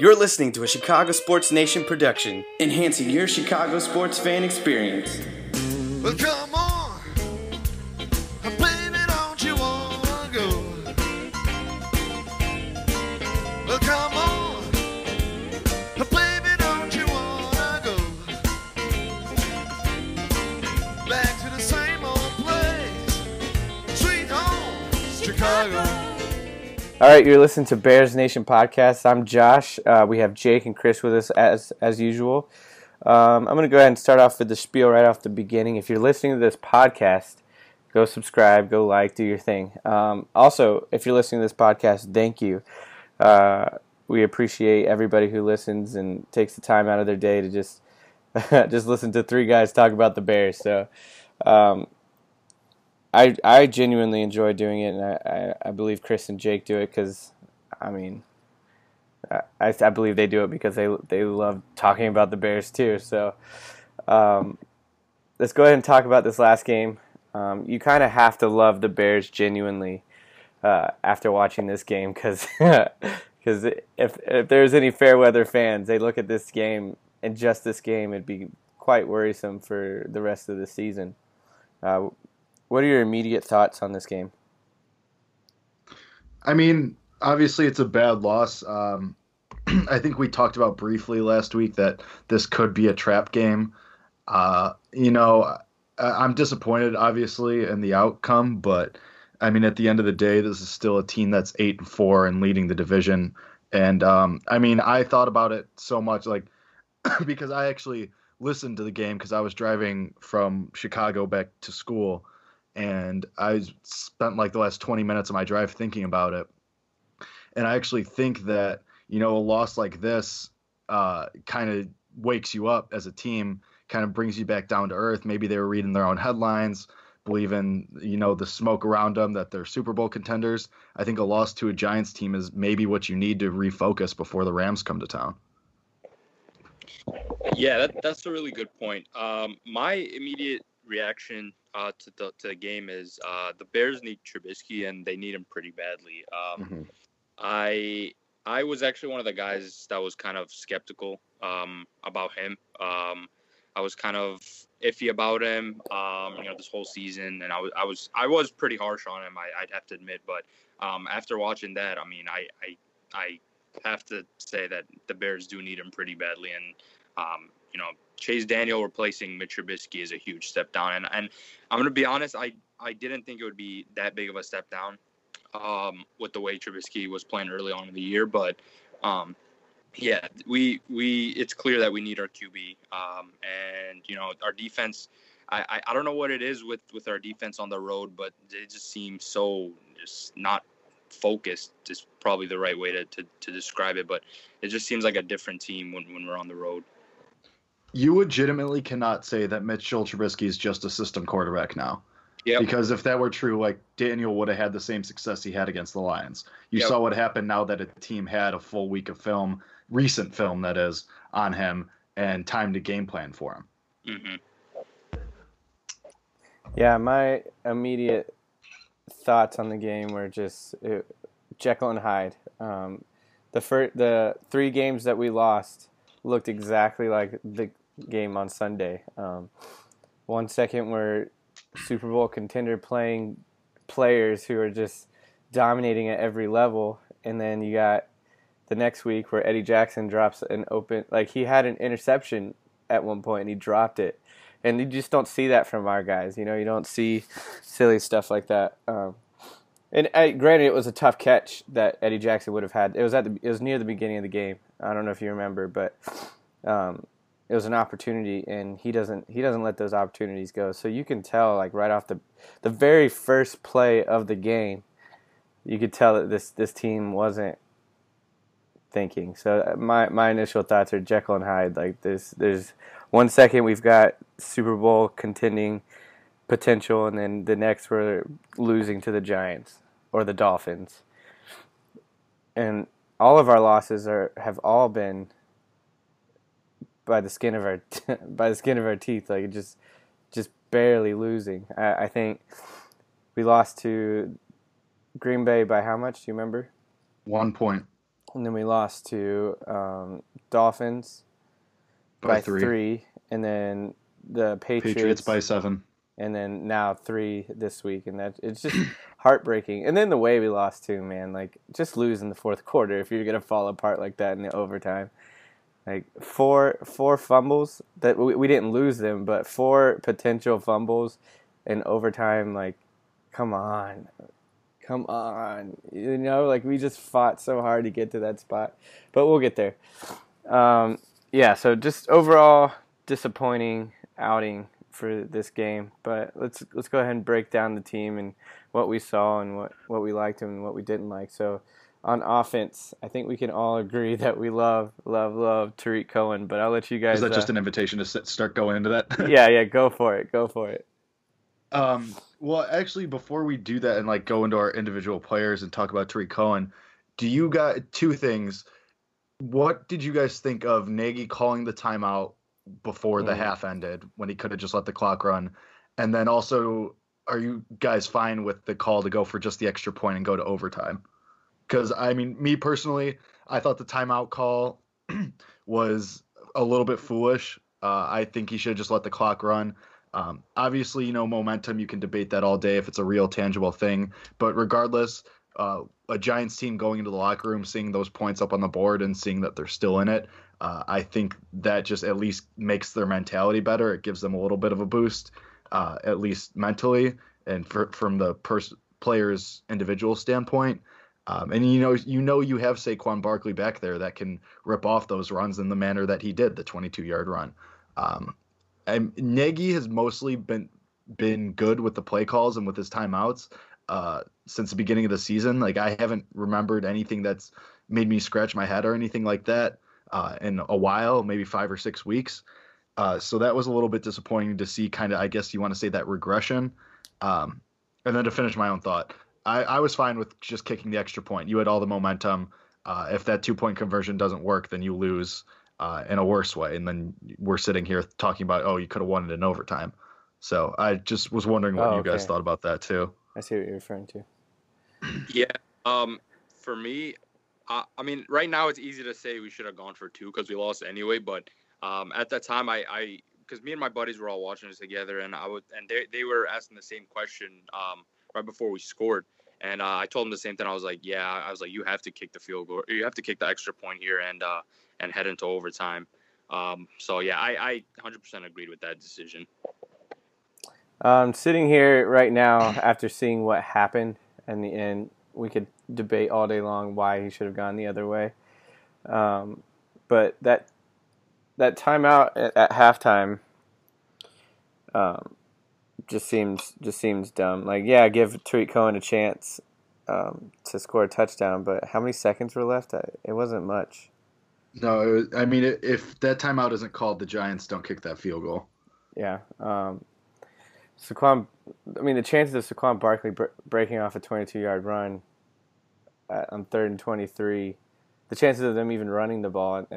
You're listening to a Chicago Sports Nation production, enhancing your Chicago sports fan experience. Well, come on, baby, don't you wanna go? Well, come on, baby, don't you wanna go? Back to the same old place, sweet home, Chicago. All right, you're listening to Bears Nation Podcast. I'm Josh. We have Jake and Chris with us as usual. I'm going to go ahead and start off with the spiel right off the beginning. If you're listening to this podcast, go subscribe, go like, do your thing. Also, if you're listening to this podcast, thank you. We appreciate everybody who listens and takes the time out of their day to just just listen to three guys talk about the Bears. So I genuinely enjoy doing it, and I believe Chris and Jake do it because, I mean, I believe they do it because they love talking about the Bears too. So let's go ahead and talk about this last game. You kind of have to love the Bears genuinely after watching this game because if there's any fair weather fans, they look at this game, and just this game, it'd be quite worrisome for the rest of the season. What are your immediate thoughts on this game? I mean, obviously it's a bad loss. I think we talked about briefly last week that this could be a trap game. I'm disappointed, obviously, in the outcome, but, I mean, at the end of the day, this is still a team that's 8-4 and leading the division. And, I thought about it so much, like, because I actually listened to the game because I was driving from Chicago back to school, and I spent like the last 20 minutes of my drive thinking about it. And I actually think that, a loss like this kind of wakes you up as a team, kind of brings you back down to earth. Maybe they were reading their own headlines, believing, the smoke around them that they're Super Bowl contenders. I think a loss to a Giants team is maybe what you need to refocus before the Rams come to town. Yeah, that's a really good point. My immediate reaction to the game is the Bears need Trubisky, and they need him pretty badly. I was actually one of the guys that was kind of skeptical about him. I was kind of iffy about him, this whole season, and I was pretty harsh on him. I'd have to admit, but after watching that, I mean, I have to say that the Bears do need him pretty badly, and Chase Daniel replacing Mitch Trubisky is a huge step down. And I'm going to be honest, I didn't think it would be that big of a step down with the way Trubisky was playing early on in the year. But, it's clear that we need our QB. Our defense, I don't know what it is with our defense on the road, but they just seem so just not focused is probably the right way to describe it. But it just seems like a different team when we're on the road. You legitimately cannot say that Mitchell Trubisky is just a system quarterback now. Yep. Because if that were true, like, Daniel would have had the same success he had against the Lions. You saw what happened now that a team had a full week of film, recent film that is, on him and time to game plan for him. Mm-hmm. Yeah, my immediate thoughts on the game were just Jekyll and Hyde. The three games that we lost looked exactly like the game on Sunday. 1 second we're Super Bowl contender playing players who are just dominating at every level, and then you got the next week where Eddie Jackson drops an open, like, he had an interception at one point and he dropped it, and you just don't see that from our guys. You don't see silly stuff like that. Granted, it was a tough catch that Eddie Jackson would have had. It was near the beginning of the game. I don't know if you remember, but it was an opportunity, and he doesn't let those opportunities go. So you can tell, like, right off the very first play of the game, you could tell that this team wasn't thinking. So my initial thoughts are Jekyll and Hyde. Like there's 1 second we've got Super Bowl contending potential, and then the next we're losing to the Giants or the Dolphins. And all of our losses have all been by the skin of our teeth, like just barely losing. I think we lost to Green Bay by how much? Do you remember? 1 point. And then we lost to Dolphins by three, and then the Patriots by 7, and then now 3 this week, and that it's just heartbreaking. And then the way we lost too, man, like just lose in the fourth quarter if you're gonna fall apart like that in the overtime. Like four fumbles that we didn't lose them, but 4 potential fumbles in overtime. Like, come on, you know, like we just fought so hard to get to that spot, but we'll get there. Yeah, so just overall disappointing outing for this game, but let's go ahead and break down the team and what we saw and what we liked and what we didn't like. So on offense, I think we can all agree that we love Tariq Cohen, but I'll let you guys. Is that just an invitation to start going into that? yeah, go for it. Well, actually, before we do that and like go into our individual players and talk about Tariq Cohen, do you got 2 things? What did you guys think of Nagy calling the timeout before the half ended when he could have just let the clock run? And then also, are you guys fine with the call to go for just the extra point and go to overtime? Because, I mean, me personally, I thought the timeout call was a little bit foolish. I think he should have just let the clock run. Obviously, you know, momentum, you can debate that all day if it's a real tangible thing. But regardless, a Giants team going into the locker room, seeing those points up on the board and seeing that they're still in it, I think that just at least makes their mentality better. It gives them a little bit of a boost, at least mentally and from the player's individual standpoint. And you have Saquon Barkley back there that can rip off those runs in the manner that he did, the 22-yard run. Nagy has mostly been good with the play calls and with his timeouts since the beginning of the season. Like, I haven't remembered anything that's made me scratch my head or anything like that in a while, maybe 5 or 6 weeks. So that was a little bit disappointing to see, kind of, I guess you want to say, that regression. And then to finish my own thought, I was fine with just kicking the extra point. You had all the momentum. If that 2-point conversion doesn't work, then you lose in a worse way. And then we're sitting here talking about, oh, you could have won it in overtime. So I just was wondering what you guys thought about that too. I see what you're referring to. Yeah. For me, I mean, right now it's easy to say we should have gone for 2 because we lost anyway. But at that time, because me and my buddies were all watching this together, and they were asking the same question right before we scored. And I told him the same thing. I was like, yeah, you have to kick the field goal. You have to kick the extra point here and head into overtime. So, yeah, I 100% agreed with that decision. Sitting here right now after seeing what happened in the end, we could debate all day long why he should have gone the other way. But that timeout at halftime just seems dumb. Like, yeah, give Tariq Cohen a chance to score a touchdown, but how many seconds were left? It wasn't much. No, I mean, if that timeout isn't called, the Giants don't kick that field goal. Yeah. The chances of Saquon Barkley breaking off a 22-yard run on 3rd and 23, the chances of them even running the ball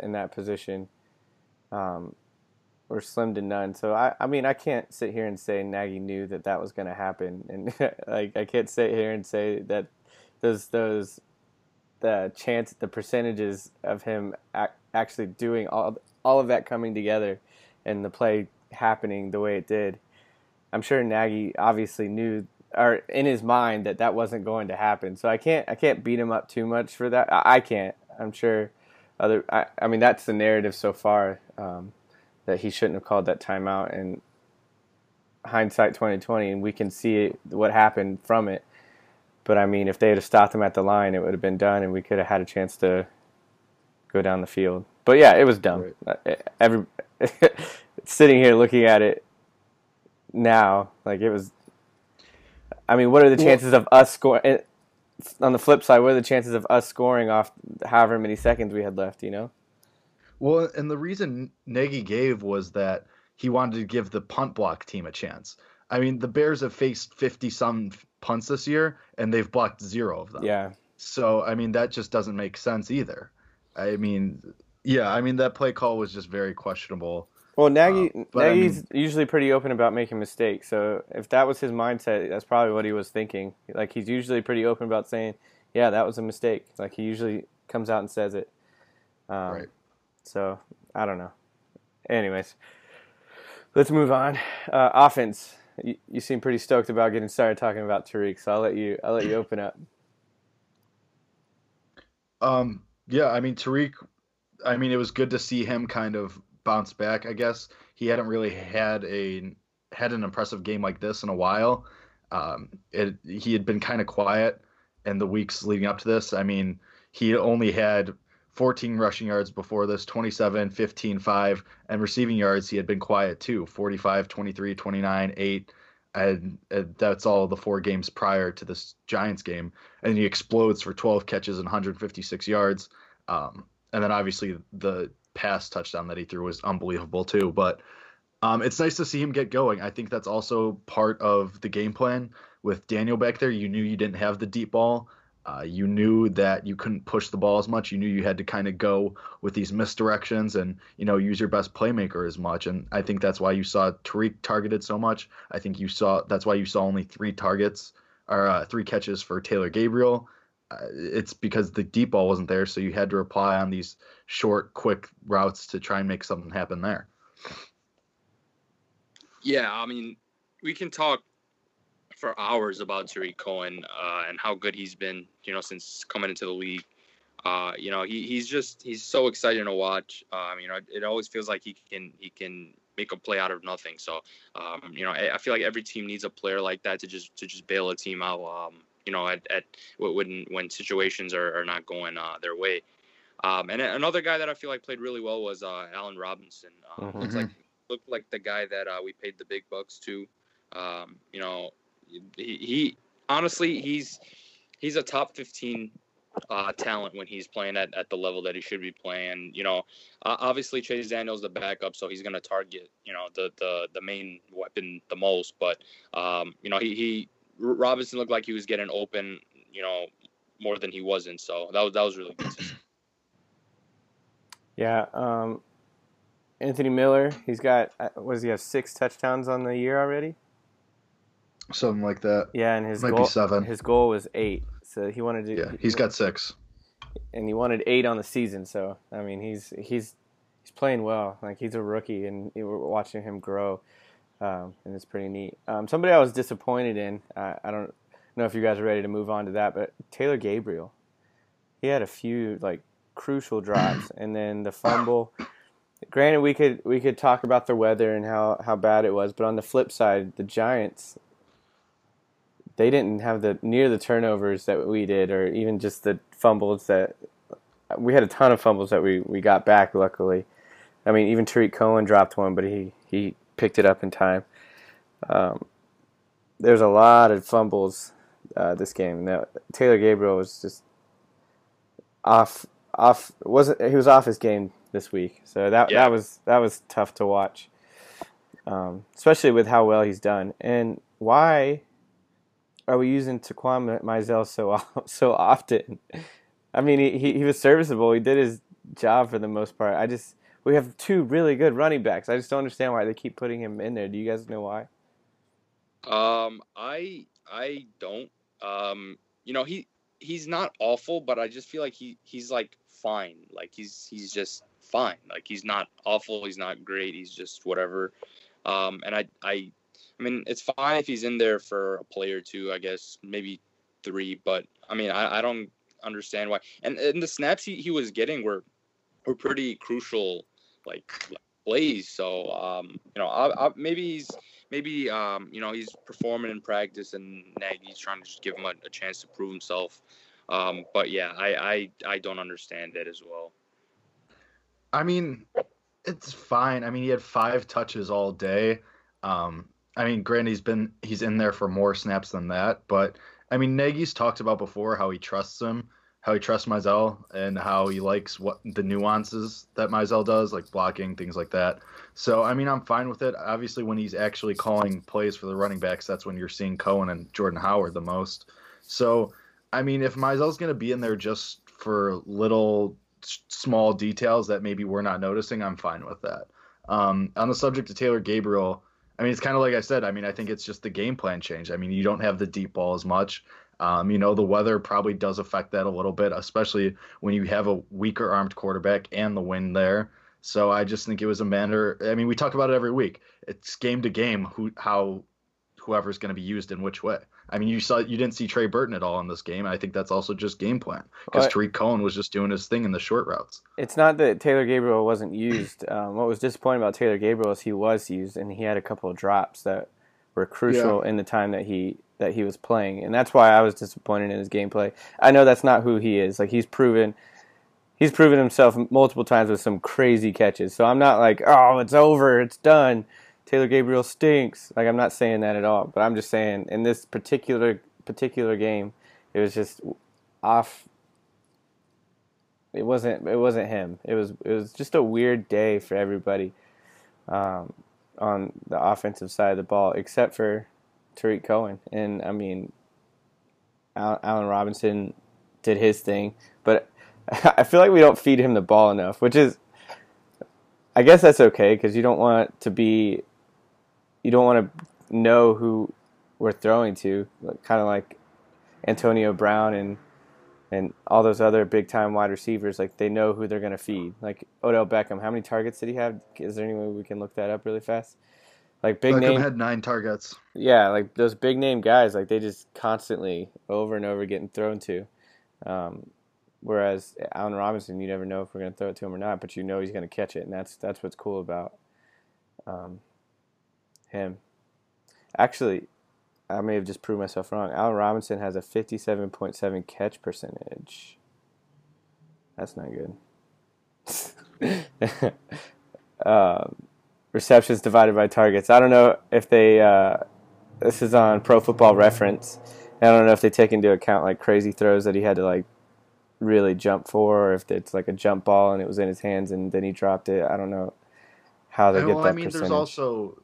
in that position were slim to none. So, I can't sit here and say Nagy knew that was going to happen. And like, I can't sit here and say that those the percentages of him actually doing all of that coming together and the play happening the way it did. I'm sure Nagy obviously knew, or in his mind, that wasn't going to happen. So I can't beat him up too much for that. I can't. I'm sure that's the narrative so far, that he shouldn't have called that timeout. And hindsight 2020, and we can see what happened from it. But, I mean, if they had stopped him at the line, it would have been done, and we could have had a chance to go down the field. But, yeah, it was dumb. Right. Sitting here looking at it now, like, it was – I mean, what are the chances of us scoring – on the flip side, what are the chances of us scoring off however many seconds we had left, you know? Well, and the reason Nagy gave was that he wanted to give the punt block team a chance. I mean, the Bears have faced 50-some punts this year, and they've blocked zero of them. Yeah. So, I mean, that just doesn't make sense either. I mean, yeah, I mean, that play call was just very questionable. Well, Nagy's usually pretty open about making mistakes. So if that was his mindset, that's probably what he was thinking. Like, he's usually pretty open about saying, yeah, that was a mistake. Like, he usually comes out and says it. Right. So I don't know. Anyways, let's move on. Offense. You seem pretty stoked about getting started talking about Tariq, so I'll let you open up. Yeah, I mean, Tariq, I mean, it was good to see him kind of bounce back, I guess. He hadn't really had an impressive game like this in a while. He had been kind of quiet in the weeks leading up to this. I mean, he only had 14 rushing yards before this, 27, 15, 5, and receiving yards he had been quiet too, 45, 23, 29, 8, and that's all the 4 games prior to this Giants game. And he explodes for 12 catches and 156 yards. And then obviously the pass touchdown that he threw was unbelievable too. But it's nice to see him get going. I think that's also part of the game plan. With Daniel back there, you knew you didn't have the deep ball. You knew that you couldn't push the ball as much. You knew you had to kind of go with these misdirections and, you know, use your best playmaker as much. And I think that's why you saw Tariq targeted so much. I think that's why you saw only 3 targets or 3 catches for Taylor Gabriel. It's because the deep ball wasn't there, so you had to rely on these short, quick routes to try and make something happen there. Yeah, I mean, we can talk for hours about Tariq Cohen and how good he's been, you know, since coming into the league. You know, he's so exciting to watch. You know, it always feels like he can make a play out of nothing. So, you know, I feel like every team needs a player like that to just bail a team out. You know, at when situations are not going their way. And another guy that I feel like played really well was Allen Robinson. Mm-hmm. Looked like the guy that we paid the big bucks to. You know, he honestly he's a top 15 talent when he's playing at the level that he should be playing. You know, obviously Chase Daniel's the backup, so he's going to target, you know, the main weapon the most. But you know, he Robinson looked like he was getting open, you know, more than he wasn't. So that was really good. Yeah. Anthony Miller, he's got, what does he have, 6 touchdowns on the year already? Something like that. Yeah, and his goal, 7. His goal was 8. So he wanted to. Yeah, he's got 6. And he wanted 8 on the season. So, I mean, he's playing well. Like, he's a rookie, and we're watching him grow. And it's pretty neat. Somebody I was disappointed in, I don't know if you guys are ready to move on to that, but Taylor Gabriel, he had a few like crucial drops, and then the fumble. Granted, we could talk about the weather and how bad it was, but on the flip side, the Giants, they didn't have the turnovers that we did, or even just the fumbles that we had. A ton of fumbles that we got back, luckily. I mean, even Tariq Cohen dropped one, but he picked it up in time. There's a lot of fumbles this game. Now, Taylor Gabriel was just off. He was off his game this week. So that was tough to watch, especially with how well he's done. And why are we using Taquan Mizell so often? I mean, he was serviceable. He did his job for the most part. We have 2 really good running backs. I just don't understand why they keep putting him in there. Do you guys know why? I don't. You know, he's not awful, but I just feel like he's like fine. Like he's just fine. Like he's not awful. He's not great. He's just whatever. And I mean, it's fine if he's in there for a play or 2, I guess, maybe 3. But I mean, I don't understand why. And the snaps he was getting were pretty crucial. Like plays, so you know, maybe he's you know, he's performing in practice, and Nagy's trying to just give him a chance to prove himself. But yeah, I don't understand that as well. I mean, it's fine. I mean, he had 5 touches all day. I mean, granted, he's in there for more snaps than that, but I mean, Nagy's talked about before how he trusts him, how he trusts Mizell, and how he likes what the nuances that Mizell does, like blocking, things like that. So, I mean, I'm fine with it. Obviously, when he's actually calling plays for the running backs, that's when you're seeing Cohen and Jordan Howard the most. So, I mean, if Mizell's going to be in there just for little small details that maybe we're not noticing, I'm fine with that. On the subject of Taylor Gabriel, I mean, it's kind of like I said. I mean, I think it's just the game plan change. I mean, you don't have the deep ball as much. You know, the weather probably does affect that a little bit, especially when you have a weaker armed quarterback and the wind there. So I just think it was a matter. I mean, we talk about it every week. It's game to game how whoever's going to be used in which way. I mean, you didn't see Trey Burton at all in this game. I think that's also just game plan because Tariq Cohen was just doing his thing in the short routes. It's not that Taylor Gabriel wasn't used. What was disappointing about Taylor Gabriel is he was used, and he had a couple of drops that were crucial in the time that he was playing, and that's why I was disappointed in his gameplay. I know that's not who he is. Like he's proven himself multiple times with some crazy catches. So I'm not like, oh, it's over, it's done. Taylor Gabriel stinks. Like, I'm not saying that at all, but I'm just saying in this particular game, it was just off. It wasn't him. It was just a weird day for everybody on the offensive side of the ball, except for Tariq Cohen. And I mean, Allen Robinson did his thing, but I feel like we don't feed him the ball enough, which is, I guess that's okay because you don't want to know who we're throwing to, kind of like Antonio Brown and all those other big-time wide receivers. Like, they know who they're going to feed. Like, Odell Beckham, how many targets did he have? Is there any way we can look that up really fast? Like, big Beckham name had 9 targets. Yeah, like, those big-name guys, like, they just constantly, over and over, getting thrown to. Whereas Allen Robinson, you never know if we're going to throw it to him or not, but you know he's going to catch it, and that's what's cool about him. Actually, I may have just proved myself wrong. Allen Robinson has a 57.7 catch percentage. That's not good. Receptions divided by targets. I don't know if they this is on Pro Football Reference. I don't know if they take into account, like, crazy throws that he had to, like, really jump for, or if it's like a jump ball and it was in his hands and then he dropped it. I don't know how they get that percentage. I mean, there's also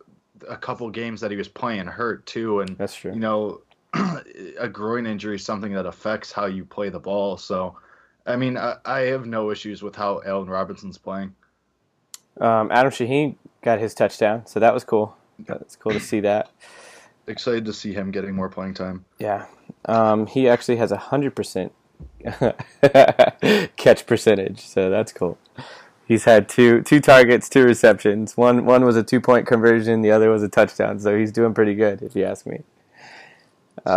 a couple games that he was playing hurt too, and that's true. You know, a groin injury is something that affects how you play the ball. So, I mean, I have no issues with how Allen Robinson's playing. Adam Shaheen got his touchdown, so that was cool. It's cool to see that. Excited to see him getting more playing time. Yeah, he actually has 100%. catch percentage, so that's cool. He's had two targets, 2 receptions. One was a 2-point conversion, the other was a touchdown. So he's doing pretty good, if you ask me.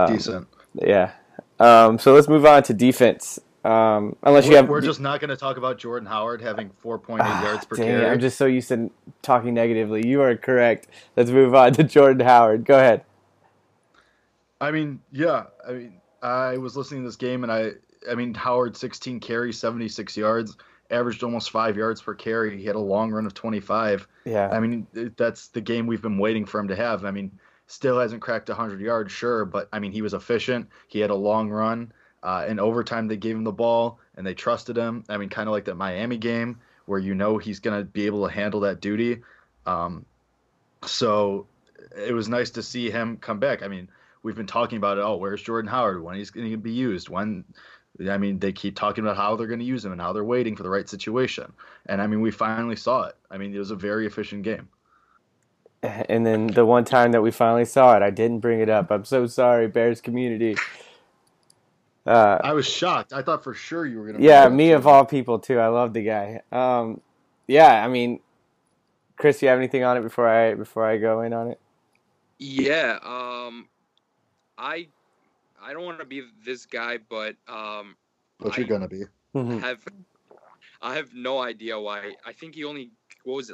Decent. Yeah. So let's move on to defense. We're just not going to talk about Jordan Howard having 4.8 yards per carry. I'm just so used to talking negatively. You are correct. Let's move on to Jordan Howard. Go ahead. I was listening to this game, and I mean, Howard, 16 carries, 76 yards, averaged almost 5 yards per carry. He had a long run of 25. Yeah. I mean, that's the game we've been waiting for him to have. I mean, still hasn't cracked 100 yards, sure, but, I mean, he was efficient. He had a long run. In overtime, they gave him the ball, and they trusted him. I mean, kind of like that Miami game where you know he's going to be able to handle that duty. So it was nice to see him come back. I mean, we've been talking about it. Oh, where's Jordan Howard? When he's going to be used? When? I mean, they keep talking about how they're going to use him and how they're waiting for the right situation. And, I mean, we finally saw it. I mean, it was a very efficient game. And then the one time that we finally saw it, I didn't bring it up. I'm so sorry, Bears community. I was shocked. I thought for sure you were going to bring it up. Yeah, me of all people, too. I love the guy. I mean, Chris, you have anything on it before I go in on it? Yeah, I don't want to be this guy, but you're gonna be. I have no idea why. I think he only 4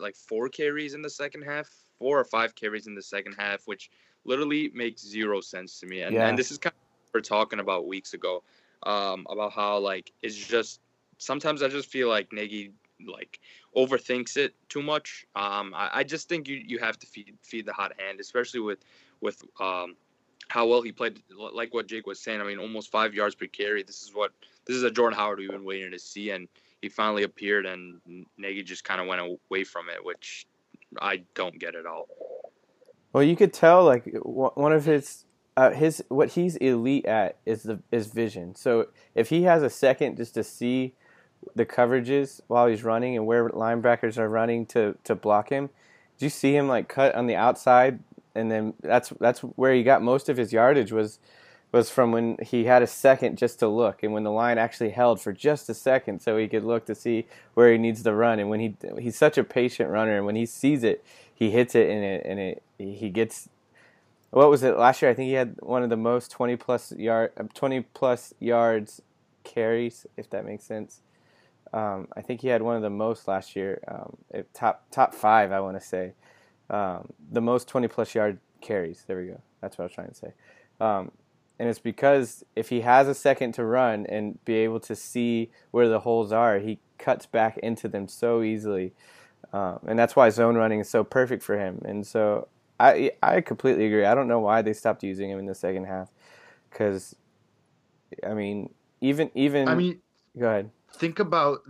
carries in the second half, 4 or 5 carries in the second half, which literally makes zero sense to me. And this is kind of what we were talking about weeks ago, about how, like, it's just sometimes I just feel like Nagy, like, overthinks it too much. I just think you have to feed the hot hand, especially with how well he played, like what Jake was saying. I mean, almost 5 yards per carry. This is a Jordan Howard we've been waiting to see, and he finally appeared, and Nagy just kind of went away from it, which I don't get at all. Well, you could tell, like, one of his what he's elite at is vision. So if he has a second just to see the coverages while he's running and where linebackers are running to block him, did you see him like cut on the outside? And then that's where he got most of his yardage was from when he had a second just to look, and when the line actually held for just a second so he could look to see where he needs to run. And when he's such a patient runner, and when he sees it, he hits it, and he gets, what was it last year? I think he had one of the most 20 plus yards carries, if that makes sense. I think he had one of the most last year, top five, I want to say. The most 20 plus yard carries. There we go. That's what I was trying to say. And it's because if he has a second to run and be able to see where the holes are, he cuts back into them so easily. And that's why zone running is so perfect for him. And so I completely agree. I don't know why they stopped using him in the second half. Because, I mean, go ahead. Think about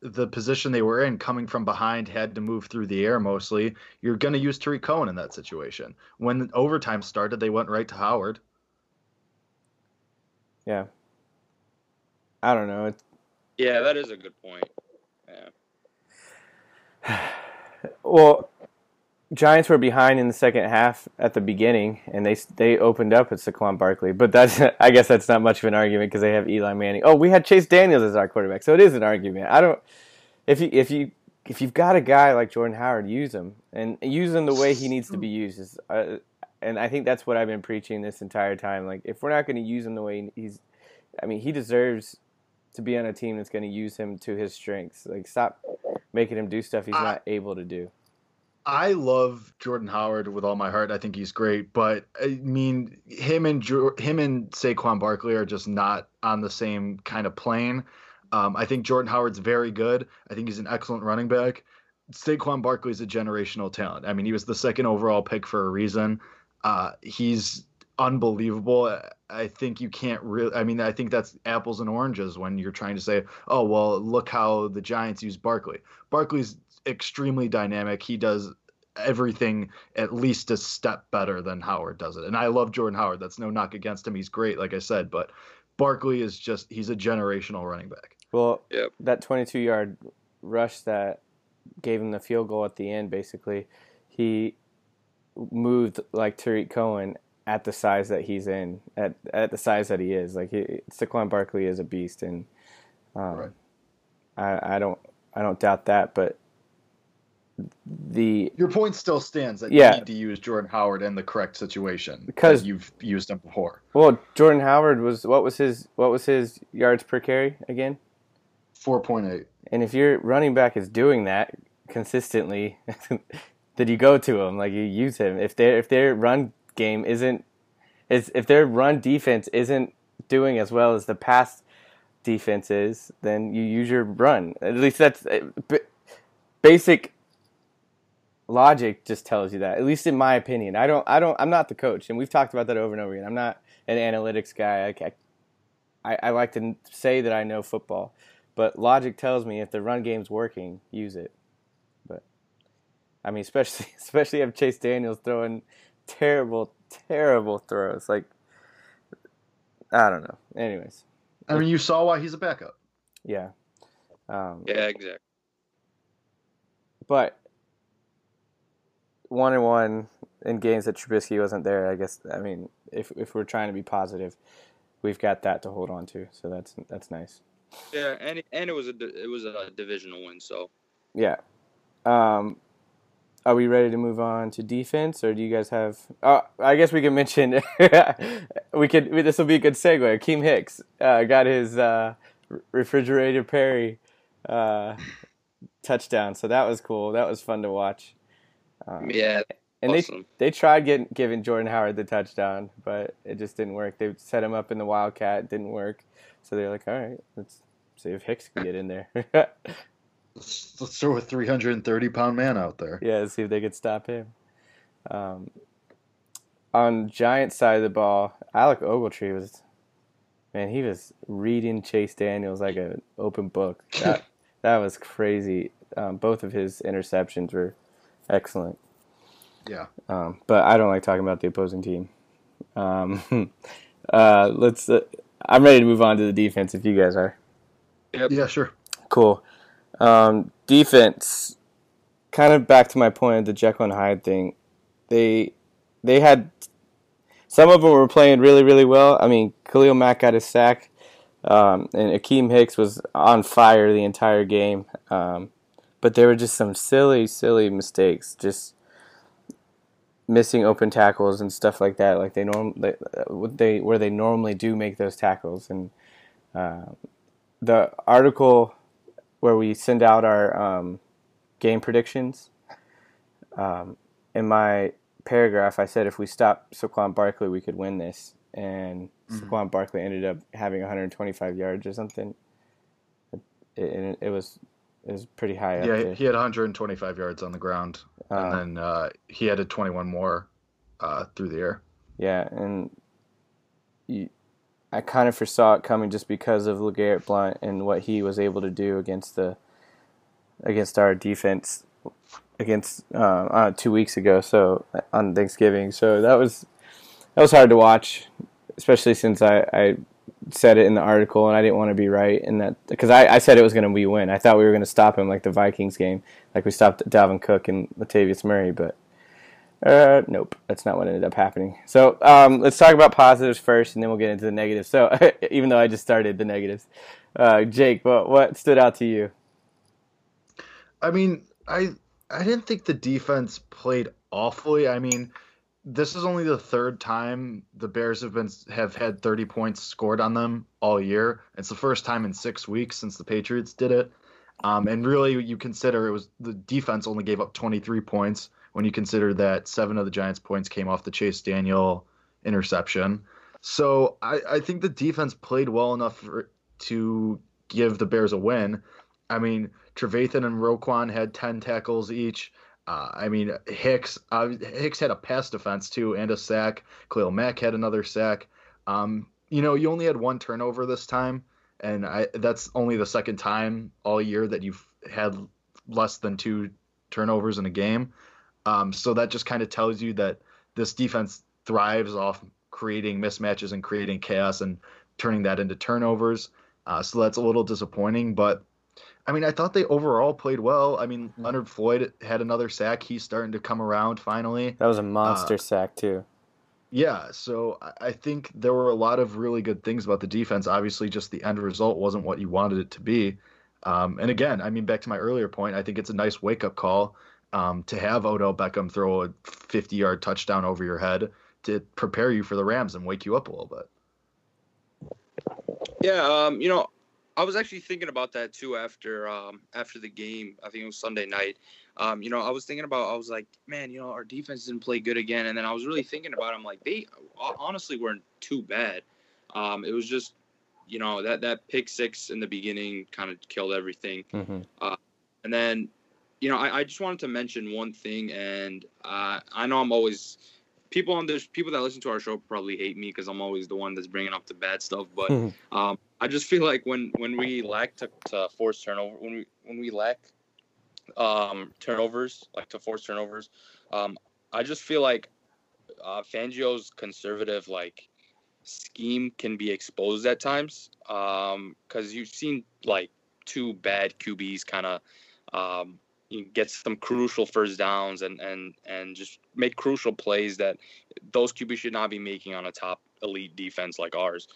the position they were in, coming from behind, had to move through the air mostly. You're going to use Tariq Cohen in that situation. When overtime started, they went right to Howard. Yeah. I don't know. Yeah, that is a good point. Yeah. Well, Giants were behind in the second half at the beginning, and they opened up at Saquon Barkley. But I guess that's not much of an argument because they have Eli Manning. Oh, we had Chase Daniels as our quarterback, so it is an argument. I don't. If you've got a guy like Jordan Howard, use him and use him the way he needs to be used. And I think that's what I've been preaching this entire time. Like, if we're not going to use him the way he's, I mean, he deserves to be on a team that's going to use him to his strengths. Like, stop making him do stuff he's not able to do. I love Jordan Howard with all my heart. I think he's great, but I mean, him and Saquon Barkley are just not on the same kind of plane. I think Jordan Howard's very good. I think he's an excellent running back. Saquon Barkley's a generational talent. I mean, he was the second overall pick for a reason. He's unbelievable. I think you can't really, I mean, I think that's apples and oranges when you're trying to say, oh, well, look how the Giants use Barkley. Barkley's extremely dynamic. He does everything at least a step better than Howard does it. And I love Jordan Howard. That's no knock against him. He's great, like I said, but Barkley is just, he's a generational running back. Well, yep. That 22-yard rush that gave him the field goal at the end, basically, he moved like Tariq Cohen at the size that he's in, at the size that he is. Like, Saquon Barkley is a beast, and right. I don't doubt that. But your point still stands that you need to use Jordan Howard in the correct situation because you've used him before. Well, Jordan Howard was what was his yards per carry again? 4.8. And if your running back is doing that consistently, then you go to him, like, you use him. If their run game if their run defense isn't doing as well as the pass defense is, then you use your run. At least that's basic logic, just tells you that, at least in my opinion. I'm not the coach, and we've talked about that over and over again. I'm not an analytics guy. I like to say that I know football, but logic tells me if the run game's working, use it. But I mean, especially if Chase Daniels throwing terrible throws. Like, I don't know. Anyways. I mean, you saw why he's a backup. Yeah. Yeah, exactly. But 1-1 in games that Trubisky wasn't there, I guess. I mean, if we're trying to be positive, we've got that to hold on to. So that's nice. Yeah, and it was a divisional win, so. Yeah. Are we ready to move on to defense, or do you guys have? I guess we can mention. This will be a good segue. Akeem Hicks got his refrigerator Perry touchdown, so that was cool. That was fun to watch. Yeah, and awesome. they tried giving Jordan Howard the touchdown, but it just didn't work. They set him up in the Wildcat, it didn't work. So they're like, all right, let's see if Hicks can get in there. Let's throw a 330-pound man out there. Yeah, see if they could stop him. On Giants' side of the ball, Alec Ogletree was, man, he was reading Chase Daniels like an open book. That was crazy. Both of his interceptions were excellent. Yeah. But I don't like talking about the opposing team. I'm ready to move on to the defense if you guys are. Yep. Yeah, sure. Cool. Defense, kind of back to my point of the Jekyll and Hyde thing. They had – some of them were playing really, really well. I mean, Khalil Mack got his sack, and Akeem Hicks was on fire the entire game. But there were just some silly, silly mistakes, just missing open tackles and stuff like that, like where they normally do make those tackles. And the article where we send out our game predictions, in my – paragraph, I said if we stop Saquon Barkley, we could win this. And Saquon Barkley ended up having 125 yards or something. It was pretty high. Yeah, he had 125 yards on the ground, and then he added 21 more through the air. Yeah, and I kind of foresaw it coming just because of LeGarrette Blount and what he was able to do against our defense. Against 2 weeks ago, so on Thanksgiving, so that was hard to watch, especially since I said it in the article and I didn't want to be right in that, because I said it was going to be win. I thought we were going to stop him like the Vikings game, like we stopped Dalvin Cook and Latavius Murray, but nope, that's not what ended up happening. So let's talk about positives first, and then we'll get into the negatives. So even though I just started the negatives, Jake, what stood out to you? I mean, I didn't think the defense played awfully. I mean, this is only the third time the Bears have had 30 points scored on them all year. It's the first time in 6 weeks since the Patriots did it. And really, you consider it was the defense only gave up 23 points when you consider that 7 of the Giants' points came off the Chase Daniel interception. So I think the defense played well enough to give the Bears a win. I mean, Trevathan and Roquan had 10 tackles each. I mean, Hicks had a pass defense, too, and a sack. Khalil Mack had another sack. You only had one turnover this time, and that's only the second time all year that you've had less than 2 turnovers in a game. So that just kind of tells you that this defense thrives off creating mismatches and creating chaos and turning that into turnovers. So that's a little disappointing, but I mean, I thought they overall played well. I mean, Leonard Floyd had another sack. He's starting to come around finally. That was a monster sack, too. Yeah, so I think there were a lot of really good things about the defense. Obviously, just the end result wasn't what you wanted it to be. And again, I mean, back to my earlier point, I think it's a nice wake-up call to have Odell Beckham throw a 50-yard touchdown over your head to prepare you for the Rams and wake you up a little bit. Yeah, I was actually thinking about that too after the game. I think it was Sunday night. I was thinking about. I was like, man, our defense didn't play good again. And then I was really thinking about it. I'm like, they honestly weren't too bad. It was just, that pick six in the beginning kind of killed everything. Mm-hmm. And then, I just wanted to mention one thing. And I know I'm always people that listen to our show probably hate me because I'm always the one that's bringing up the bad stuff. But I just feel like when we lack to force turnover, when we lack turnovers, like to force turnovers, I just feel like Fangio's conservative like scheme can be exposed at times because you've seen like 2 bad QBs kind of get some crucial first downs and just make crucial plays that those QBs should not be making on a top elite defense like ours.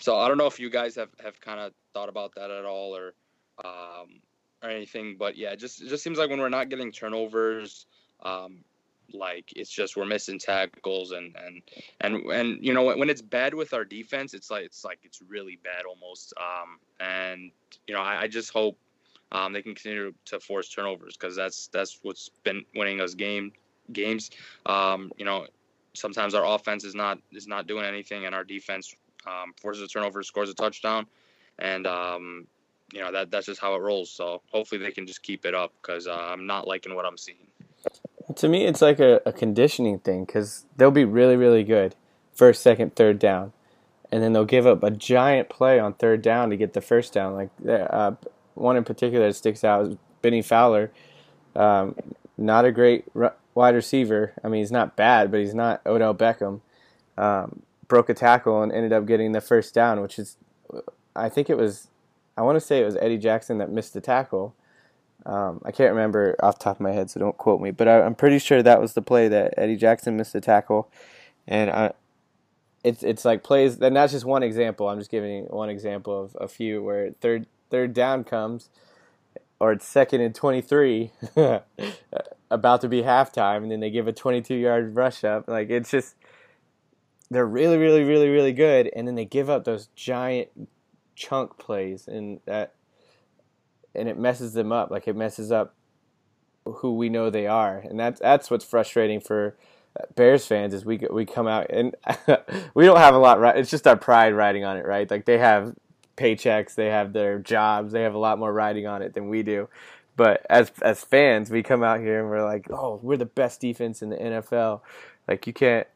So I don't know if you guys have kind of thought about that at all or anything, but yeah, it just seems like when we're not getting turnovers, like it's just we're missing tackles and when it's bad with our defense, it's really bad almost. I just hope they can continue to force turnovers because that's what's been winning us games. Sometimes our offense is not doing anything and our defense. Forces a turnover, scores a touchdown, and that's just how it rolls. So hopefully they can just keep it up because I'm not liking what I'm seeing. To me, it's like a conditioning thing, because they'll be really, really good first, second, third down. And then they'll give up a giant play on third down to get the first down. Like one in particular that sticks out is Benny Fowler. Not a great wide receiver. I mean, he's not bad, but he's not Odell Beckham. Broke a tackle and ended up getting the first down, which is, I think it was, I want to say it was Eddie Jackson that missed the tackle. I can't remember off the top of my head, so don't quote me. But I'm pretty sure that was the play that Eddie Jackson missed the tackle. And it's like plays, and that's just one example. I'm just giving one example of a few where third down comes, or it's second and 23, about to be halftime, and then they give a 22-yard rush up. Like, it's just, they're really, really, really, really good, and then they give up those giant chunk plays, and that, and it messes them up. Like, it messes up who we know they are, and that's what's frustrating for Bears fans is we come out and we don't have a lot, right? It's just our pride riding on it, right? Like, they have paychecks, they have their jobs, they have a lot more riding on it than we do. But as fans, we come out here and we're like, oh, we're the best defense in the NFL. Like, you can't.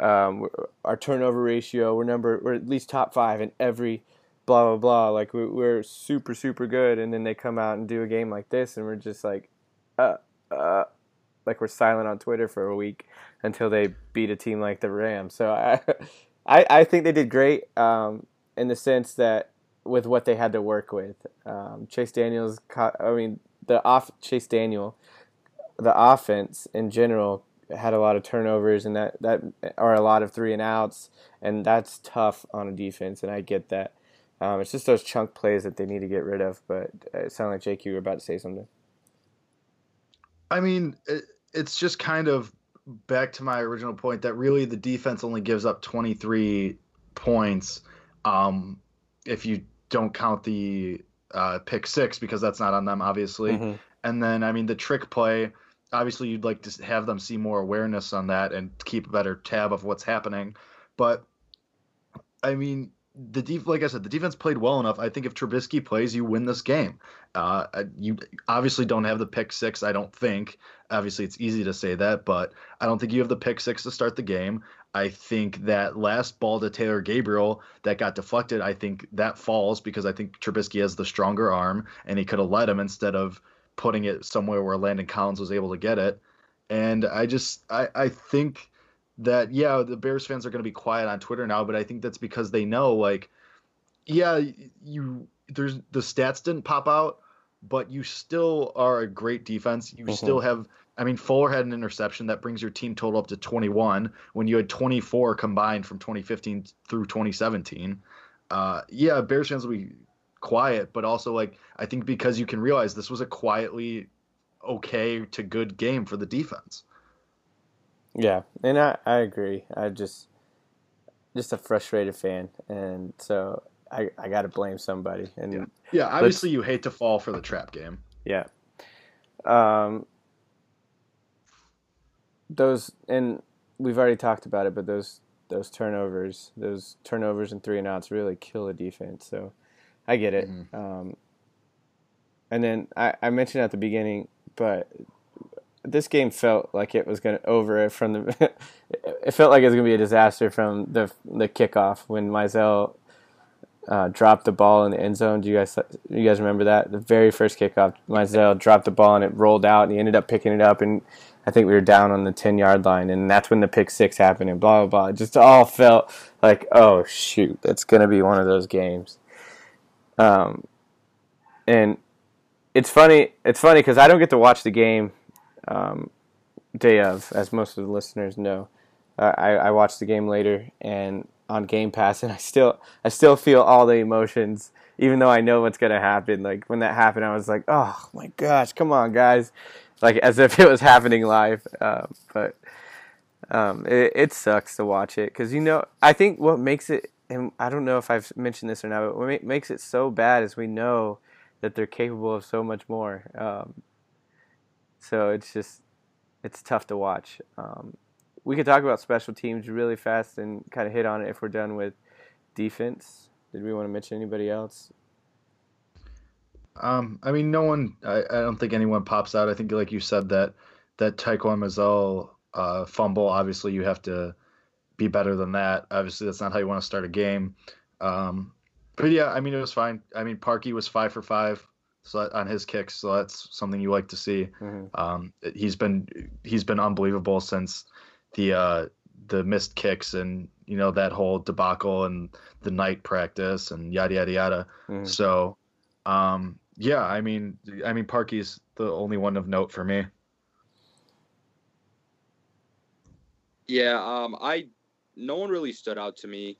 Our turnover ratio, we're at least top 5 in every blah blah blah. Like, we're super super good, and then they come out and do a game like this, and we're just like, like, we're silent on Twitter for a week until they beat a team like the Rams. So I think they did great in the sense that with what they had to work with, the offense in general had a lot of turnovers, and that are a lot of 3-and-outs, and that's tough on a defense, and I get that. It's just those chunk plays that they need to get rid of, but it sounded like, Jake, you were about to say something. I mean, it's just kind of back to my original point that really the defense only gives up 23 points if you don't count the pick six, because that's not on them, obviously. Mm-hmm. And then, I mean, the trick play, obviously you'd like to have them see more awareness on that and keep a better tab of what's happening. But, I mean, like I said, the defense played well enough. I think if Trubisky plays, you win this game. You obviously don't have the pick six, I don't think. Obviously, it's easy to say that, but I don't think you have the pick six to start the game. I think that last ball to Taylor Gabriel that got deflected, I think that falls because I think Trubisky has the stronger arm, and he could have led him instead of putting it somewhere where Landon Collins was able to get it. And I think that, yeah, the Bears fans are going to be quiet on Twitter now, but I think that's because they know, like, yeah, there's the stats didn't pop out, but you still are a great defense. You still have, I mean, Fuller had an interception that brings your team total up to 21 when you had 24 combined from 2015 through 2017. Yeah, Bears fans will be quiet, but also, like, I think because you can realize this was a quietly okay to good game for the defense. Yeah, and I agree. I'm just a frustrated fan, and so I got to blame somebody. And yeah, obviously you hate to fall for the trap game. Yeah. Those, and we've already talked about it, but those turnovers and 3-and-outs really kill a defense. So I get it. Mm-hmm. And then I mentioned at the beginning, but this game felt like it was going to over it from the. It felt like it was going to be a disaster from the kickoff when Mizell dropped the ball in the end zone. Do you guys remember that? The very first kickoff, Mizell dropped the ball and it rolled out, and he ended up picking it up, and I think we were down on the 10-yard line, and that's when the pick six happened, and blah blah blah. It just all felt like, oh shoot, it's going to be one of those games. And it's funny. It's funny because I don't get to watch the game. Day of, as most of the listeners know, I watched the game later and on Game Pass, and I still feel all the emotions, even though I know what's gonna happen. Like, when that happened, I was like, oh my gosh, come on guys, like, as if it was happening live. It sucks to watch it, because, you know, I think what makes it, and I don't know if I've mentioned this or not, but what makes it so bad is we know that they're capable of so much more. So it's tough to watch. We could talk about special teams really fast and kind of hit on it if we're done with defense. Did we want to mention anybody else? I mean, no one. I don't think anyone pops out. I think, like you said, that that Taquan Mizell fumble, obviously you have to be better than that. Obviously that's not how you want to start a game. But yeah, I mean, it was fine. I mean, Parkey was 5 for 5 so on his kicks, so that's something you like to see. Mm-hmm. He's been unbelievable since the missed kicks and, you know, that whole debacle and the night practice and yada, yada, yada. Mm-hmm. So, yeah, I mean, Parkey's the only one of note for me. Yeah, no one really stood out to me,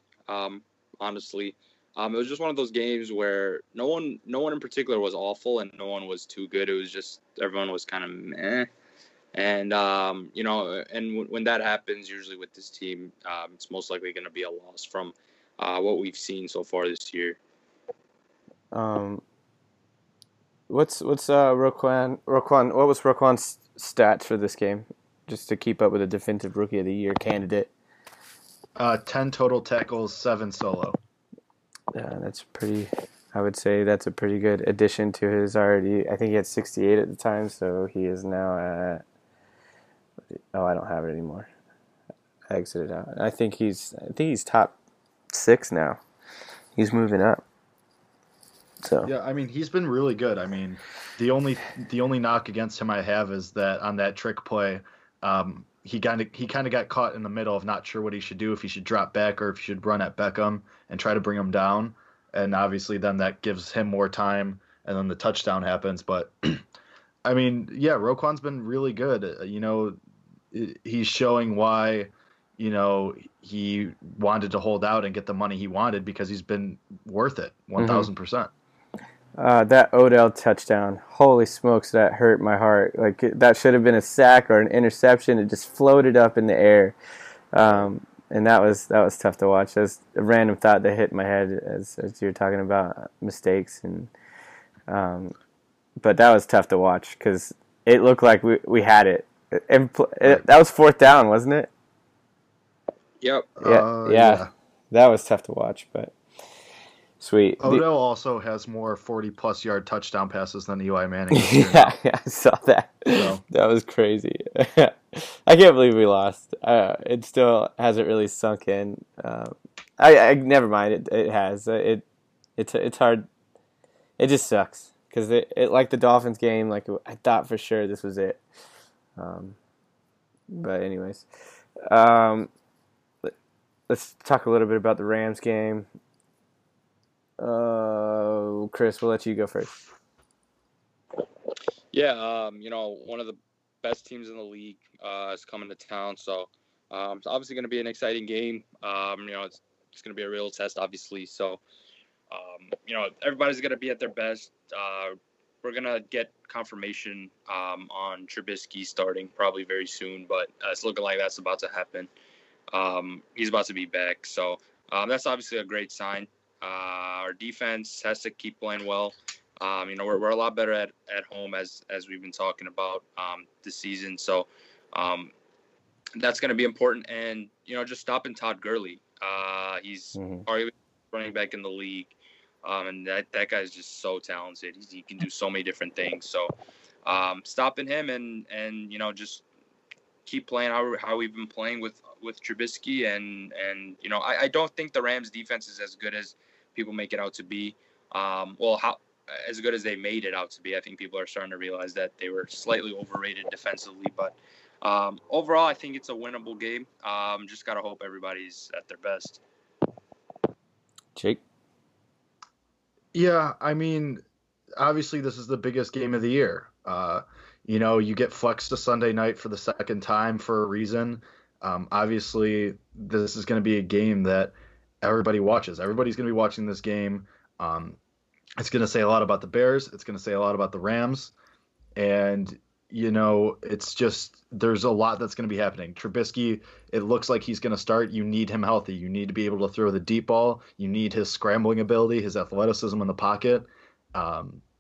honestly. It was just one of those games where no one in particular was awful and no one was too good. It was just everyone was kind of meh. And, you know, and when that happens, usually with this team, it's most likely going to be a loss from what we've seen so far this year. What's Roquan? What was Roquan's stats for this game? Just to keep up with a defensive rookie of the year candidate. 10 total tackles, 7 solo. Yeah, that's pretty. I would say that's a pretty good addition to his already. I think he had 68 at the time, so he is now at. Oh, I don't have it anymore. I exited out. I think he's top 6 now. He's moving up. So yeah, I mean, he's been really good. I mean, the only knock against him I have is that on that trick play, he kind of got caught in the middle of not sure what he should do, if he should drop back or if he should run at Beckham and try to bring him down. And obviously then that gives him more time, and then the touchdown happens. But, I mean, yeah, Roquan's been really good. You know, he's showing why, you know, he wanted to hold out and get the money he wanted, because he's been worth it 1,000%. Mm-hmm. That Odell touchdown, holy smokes, that hurt my heart. Like, that should have been a sack or an interception. It just floated up in the air. And that was tough to watch. That's a random thought that hit my head as you were talking about mistakes, and but that was tough to watch because it looked like we had it. That was 4th down, wasn't it? Yep. Yeah. That was tough to watch, but sweet. Odell also has more 40-plus yard touchdown passes than Eli Manning. Yeah, I saw that. So. That was crazy. I can't believe we lost. It still hasn't really sunk in. I never mind. It has. It's hard. It just sucks because it like the Dolphins game. Like, I thought for sure this was it. But anyways, let's talk a little bit about the Rams game. Chris, we'll let you go first. Yeah, you know, one of the best teams in the league is coming to town, so it's obviously going to be an exciting game. You know, it's going to be a real test, obviously. So, you know, everybody's going to be at their best. We're going to get confirmation on Trubisky starting probably very soon, but it's looking like that's about to happen. He's about to be back, so that's obviously a great sign. Our defense has to keep playing well. You know, we're a lot better at home, as we've been talking about this season. So that's going to be important. And, you know, just stopping Todd Gurley. He's arguably running back in the league. And that guy's just so talented. He can do so many different things. So stopping him and you know, just keep playing how we've been playing with Trubisky. And you know, I don't think the Rams defense is as good as people make it out to be. As good as they made it out to be. I think people are starting to realize that they were slightly overrated defensively, but overall, I think it's a winnable game. Just got to hope everybody's at their best. Jake? Yeah, I mean, obviously this is the biggest game of the year. You know, you get flexed to Sunday night for the second time for a reason. Obviously this is going to be a game that everybody watches. Everybody's going to be watching this game. It's going to say a lot about the Bears. It's going to say a lot about the Rams. And, you know, it's just, there's a lot that's going to be happening. Trubisky, it looks like he's going to start. You need him healthy. You need to be able to throw the deep ball. You need his scrambling ability, his athleticism in the pocket.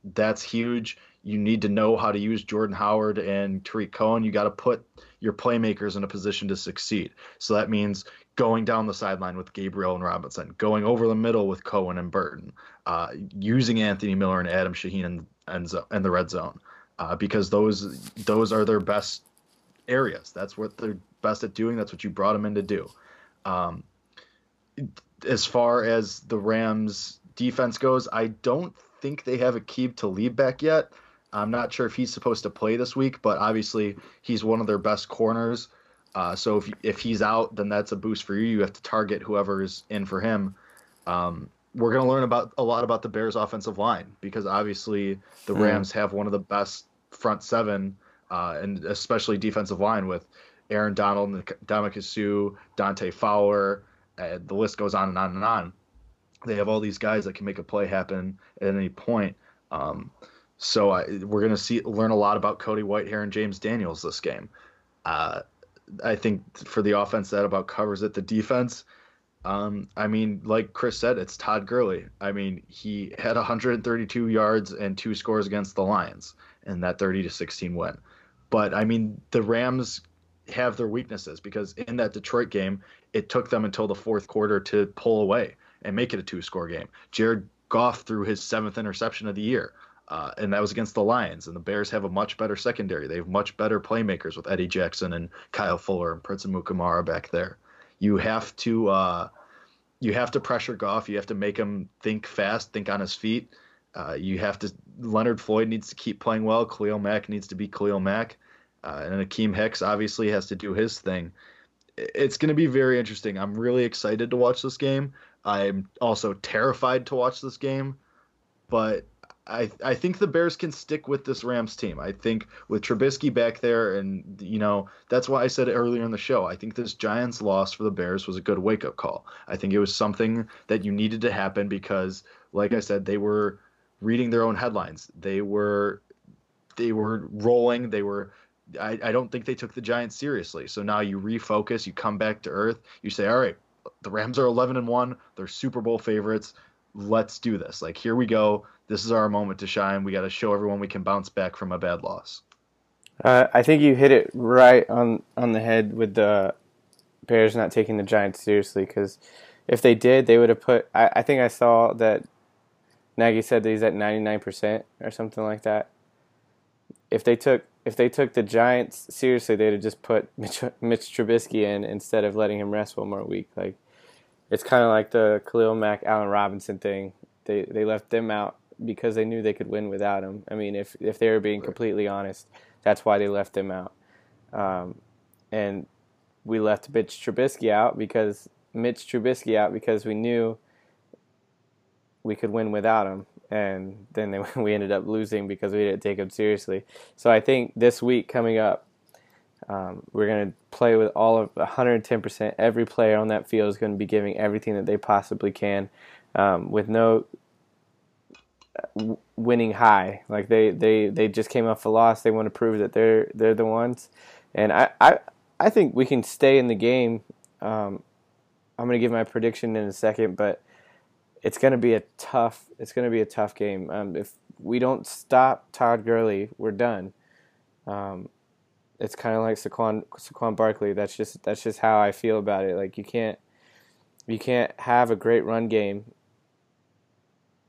That's huge. You need to know how to use Jordan Howard and Tariq Cohen. You got to put your playmakers in a position to succeed. So that means going down the sideline with Gabriel and Robinson, going over the middle with Cohen and Burton, using Anthony Miller and Adam Shaheen in the red zone, because those are their best areas. That's what they're best at doing. That's what you brought them in to do. As far as the Rams defense goes, I don't think they have Aqib Talib back yet. I'm not sure if he's supposed to play this week, but obviously he's one of their best corners. So if he's out, then that's a boost for you. You have to target whoever's in for him. We're going to learn a lot about the Bears offensive line, because obviously the Rams have one of the best front seven, and especially defensive line with Aaron Donald, Ndamukong Suh, Dante Fowler. The list goes on and on and on. They have all these guys that can make a play happen at any point. So we're going to learn a lot about Cody Whitehair and James Daniels this game. I think for the offense, that about covers it. The defense, like Chris said, it's Todd Gurley. He had 132 yards and 2 scores against the Lions in that 30-16 win. But, the Rams have their weaknesses, because in that Detroit game, it took them until the fourth quarter to pull away and make it a 2-score game. Jared Goff threw his 7th interception of the year, and that was against the Lions. And the Bears have a much better secondary. They have much better playmakers with Eddie Jackson and Kyle Fuller and Prince Amukamara back there. You have to pressure Goff. You have to make him think fast, think on his feet. Leonard Floyd needs to keep playing well. Khalil Mack needs to be Khalil Mack. And Akeem Hicks obviously has to do his thing. It's going to be very interesting. I'm really excited to watch this game. I'm also terrified to watch this game, but I think the Bears can stick with this Rams team. I think with Trubisky back there, and that's why I said it earlier in the show, I think this Giants loss for the Bears was a good wake-up call. I think it was something that you needed to happen, because, like I said, they were reading their own headlines. They were rolling. I don't think they took the Giants seriously. So now you refocus, you come back to earth, you say, all right, the Rams are 11-1. They're Super Bowl favorites. Let's do this. Here we go. This is our moment to shine. We got to show everyone we can bounce back from a bad loss. I think you hit it right on the head with the Bears not taking the Giants seriously, because if they did, they would have put – I think I saw that Nagy said that he's at 99% or something like that. If they took the Giants seriously, they'd have just put Mitch Trubisky in instead of letting him rest one more week. It's kind of like the Khalil Mack, Allen Robinson thing. They left them out because they knew they could win without him. If they were being completely honest, that's why they left them out. And we left Mitch Trubisky out because we knew we could win without him. And then we ended up losing because we didn't take them seriously. So I think this week coming up, we're going to play with all of 110%. Every player on that field is going to be giving everything that they possibly can, with no winning high. They just came off a loss. They want to prove that they're the ones. And I think we can stay in the game. I'm going to give my prediction in a second, but It's going to be a tough game. If we don't stop Todd Gurley, we're done. It's kind of like Saquon Barkley. That's just how I feel about it. You can't have a great run game,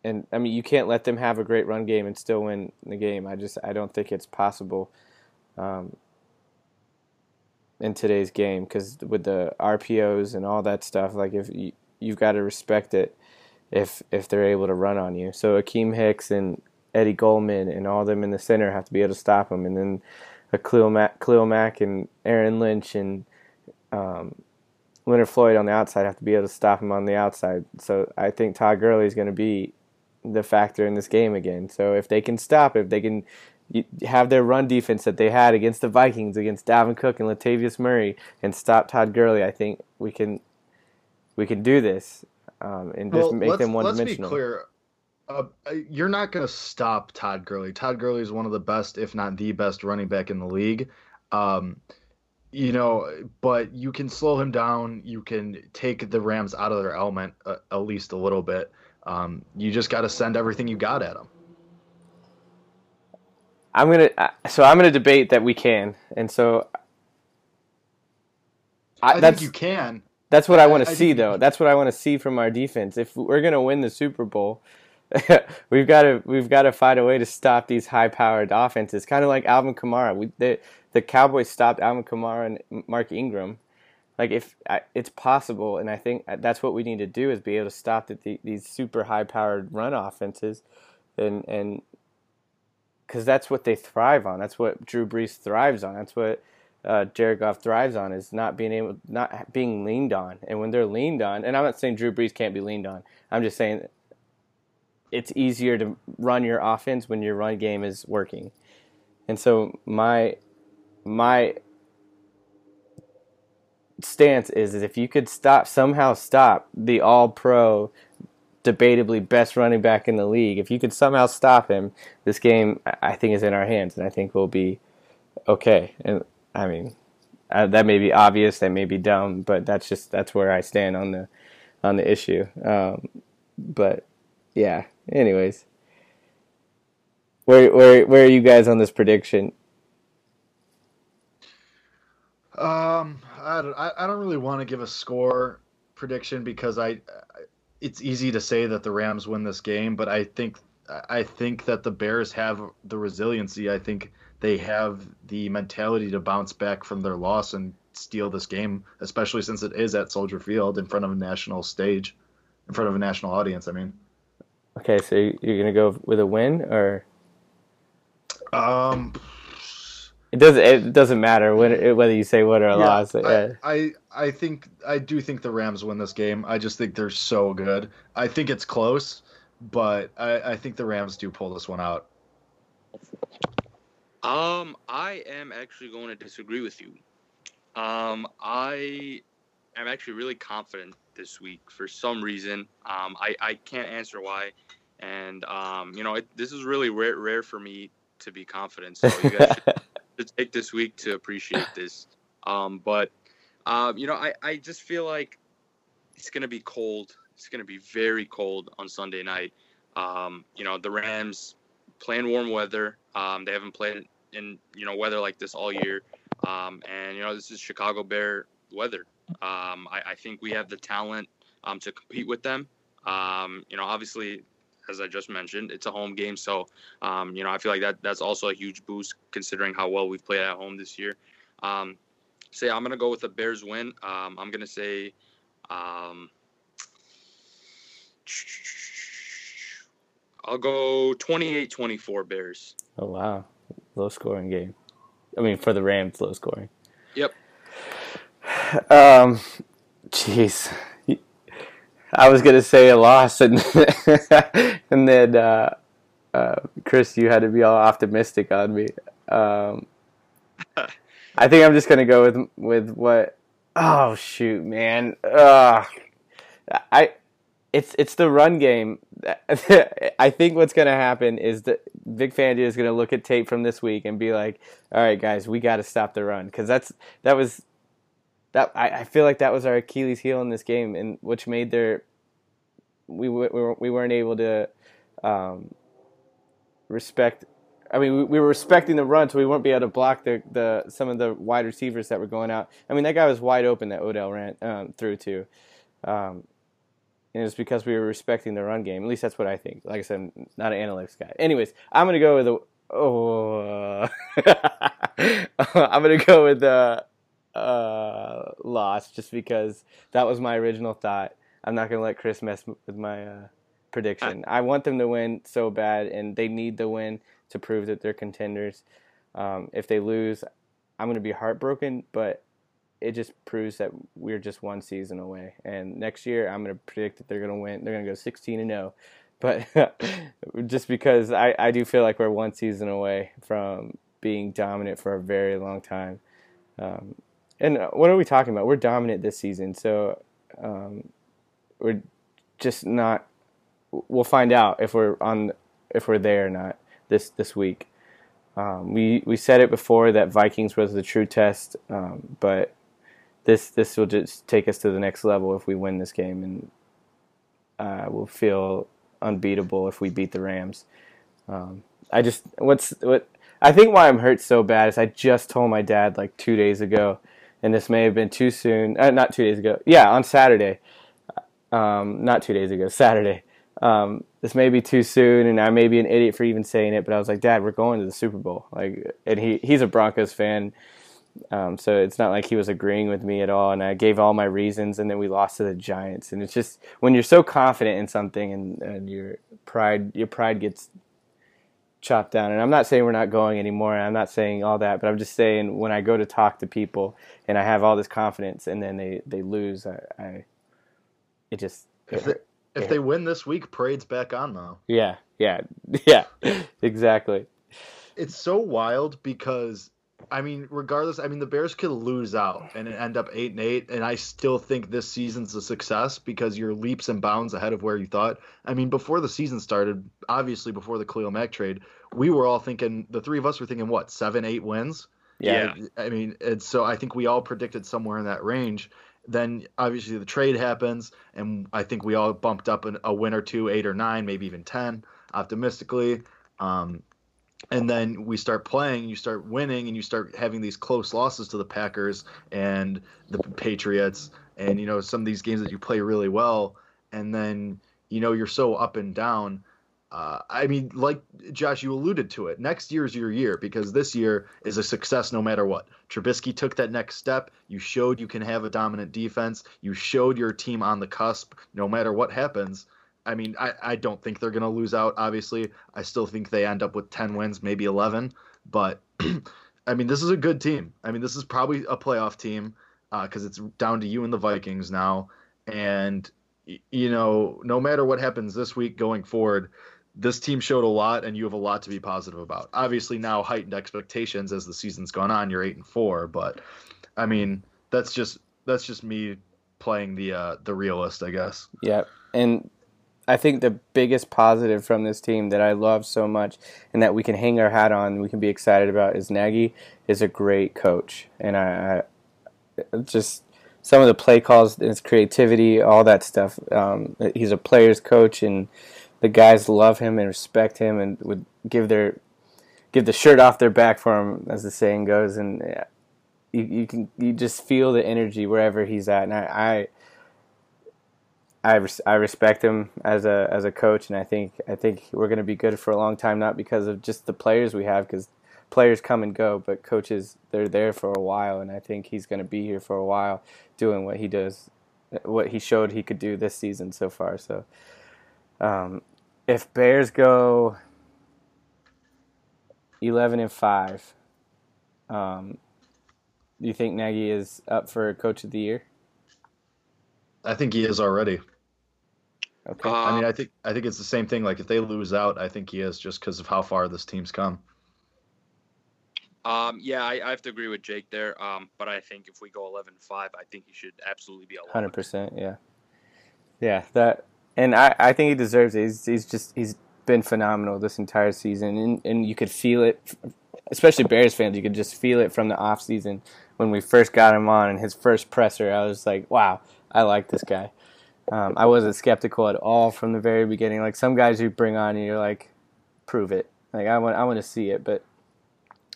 and you can't let them have a great run game and still win the game. I don't think it's possible in today's game, because with the RPOs and all that stuff, if you've got to respect it. If they're able to run on you. So Akeem Hicks and Eddie Goldman and all of them in the center have to be able to stop them. And then Khalil Mack and Aaron Lynch and Leonard Floyd on the outside have to be able to stop him on the outside. So I think Todd Gurley is going to be the factor in this game again. So if they can stop, if they can have their run defense that they had against the Vikings, against Dalvin Cook and Latavius Murray, and stop Todd Gurley, I think we can do this. And just make them one-dimensional. Let's be clear. You're not going to stop Todd Gurley. Todd Gurley is one of the best, if not the best, running back in the league. But you can slow him down. You can take the Rams out of their element at least a little bit. You just got to send everything you got at him. I'm gonna debate that we can, and so I think you can. That's what I want to see, though. That's what I want to see from our defense. If we're going to win the Super Bowl, We've got to find a way to stop these high-powered offenses. Kind of like Alvin Kamara. The Cowboys stopped Alvin Kamara and Mark Ingram. Like it's possible, and I think that's what we need to do is be able to stop these super high-powered run offenses, and because that's what they thrive on. That's what Drew Brees thrives on. That's what Jared Goff thrives on, is not being leaned on. And when they're leaned on, and I'm not saying Drew Brees can't be leaned on. I'm just saying it's easier to run your offense when your run game is working. And so my stance is if you could somehow stop the all-pro, debatably best running back in the league, if you could somehow stop him, this game I think is in our hands, and I think we'll be okay. And I mean, that may be obvious, that may be dumb, but that's where I stand on the issue. But yeah, anyways, where are you guys on this prediction? I don't really want to give a score prediction because it's easy to say that the Rams win this game, but I think that the Bears have the resiliency. I think they have the mentality to bounce back from their loss and steal this game, especially since it is at Soldier Field in front of a national audience. I mean, okay, so you're gonna go with a win, or It doesn't matter whether you say win or loss. Yeah. I do think the Rams win this game. I just think they're so good. I think it's close, but I think the Rams do pull this one out. I am actually going to disagree with you. I am actually really confident this week for some reason. I can't answer why, and this is really rare for me to be confident. So you guys should to take this week to appreciate this. I just feel like it's going to be cold. It's going to be very cold on Sunday night. The Rams playing warm weather. They haven't played in, weather like this all year. This is Chicago Bear weather. I think we have the talent to compete with them. Obviously, as I just mentioned, it's a home game. So, I feel like that's also a huge boost considering how well we've played at home this year. I'm going to go with a Bears win. I'm going to say 28-24 Bears. Oh, wow. Low scoring game. I mean, for the Rams, low scoring. Yep. Jeez. I was going to say a loss, and then Chris, you had to be all optimistic on me. I think I'm just going to go with what... Oh, shoot, man. It's the run game. I think what's going to happen is that Vic Fangio is going to look at tape from this week and be like, all right, guys, we got to stop the run, because that was... I feel like that was our Achilles heel in this game, and which made we weren't able to respect. I mean, we were respecting the run, so we weren't be able to block the some of the wide receivers that were going out. I mean, that guy was wide open that Odell ran through to, and it's because we were respecting the run game. At least that's what I think. Like I said, I'm not an analytics guy. Anyways, I'm gonna go with loss, just because that was my original thought. I'm not gonna let Chris mess with my prediction. I want them to win so bad, and they need the win to prove that they're contenders. If they lose, I'm gonna be heartbroken, but it just proves that we're just one season away, and next year I'm gonna predict that they're gonna win. They're gonna go 16-0, but just because I do feel like we're one season away from being dominant for a very long time. And what are we talking about? We're dominant this season, so we're just not. We'll find out if we're there or not this week. We said it before that Vikings was the true test, but this will just take us to the next level if we win this game, and we'll feel unbeatable if we beat the Rams. I think why I'm hurt so bad is I just told my dad like 2 days ago. And this may have been too soon. Not 2 days ago. Yeah, on Saturday. Saturday. this may be too soon, and I may be an idiot for even saying it, but I was like, Dad, we're going to the Super Bowl. Like, and he's a Broncos fan, so it's not like he was agreeing with me at all. And I gave all my reasons, and then we lost to the Giants. And it's just when you're so confident in something, and your pride gets chopped down. And I'm not saying we're not going anymore, and I'm not saying all that, but I'm just saying when I go to talk to people and I have all this confidence, and then they lose, If they win this week, parade's back on now. Yeah, exactly. It's so wild because, I mean, regardless, I mean, the Bears could lose out and end up 8-8, and I still think this season's a success because you're leaps and bounds ahead of where you thought. I mean, before the season started, obviously before the Khalil Mack trade, we were all thinking, the three of us were thinking, what, 7-8 wins? Yeah. I mean, and so I think we all predicted somewhere in that range. Then obviously the trade happens, and I think we all bumped up a win or two, 8 or 9, maybe even 10, optimistically. And then we start playing, you start winning, and you start having these close losses to the Packers and the Patriots and, you know, some of these games that you play really well. And then, you know, you're so up and down. I mean, like Josh, you alluded to it. Next year's your year because this year is a success no matter what. Trubisky took that next step. You showed you can have a dominant defense. You showed your team on the cusp no matter what happens. I mean, I don't think they're going to lose out, obviously. I still think they end up with 10 wins, maybe 11. But, I mean, this is a good team. I mean, this is probably a playoff team because it's down to you and the Vikings now. And, you know, no matter what happens this week going forward, this team showed a lot, and you have a lot to be positive about. Obviously, now heightened expectations as the season's gone on. You're 8-4, but I mean, that's just me playing the realist, I guess. Yeah, and I think the biggest positive from this team that I love so much, and that we can hang our hat on, we can be excited about, is Nagy is a great coach, and I just some of the play calls, his creativity, all that stuff. He's a player's coach, and the guys love him and respect him and would give the shirt off their back for him, as the saying goes. And you just feel the energy wherever he's at. And I respect him as a coach. And I think we're going to be good for a long time, not because of just the players we have, because players come and go, but coaches, they're there for a while. And I think he's going to be here for a while doing what he does, what he showed he could do this season so far. So if Bears go 11-5, do you think Nagy is up for Coach of the Year? I think he is already. Okay. I mean, I think it's the same thing. Like if they lose out, I think he is just because of how far this team's come. Yeah, I have to agree with Jake there. But I think if we go 11-5, I think he should absolutely be 11. 100%. Yeah. Yeah. That. And I think he deserves it. He's been phenomenal this entire season, and you could feel it, especially Bears fans. You could just feel it from the off season when we first got him on and his first presser. I was like, wow, I like this guy. I wasn't skeptical at all from the very beginning. Like some guys you bring on, and you're like, prove it. Like I want to see it. But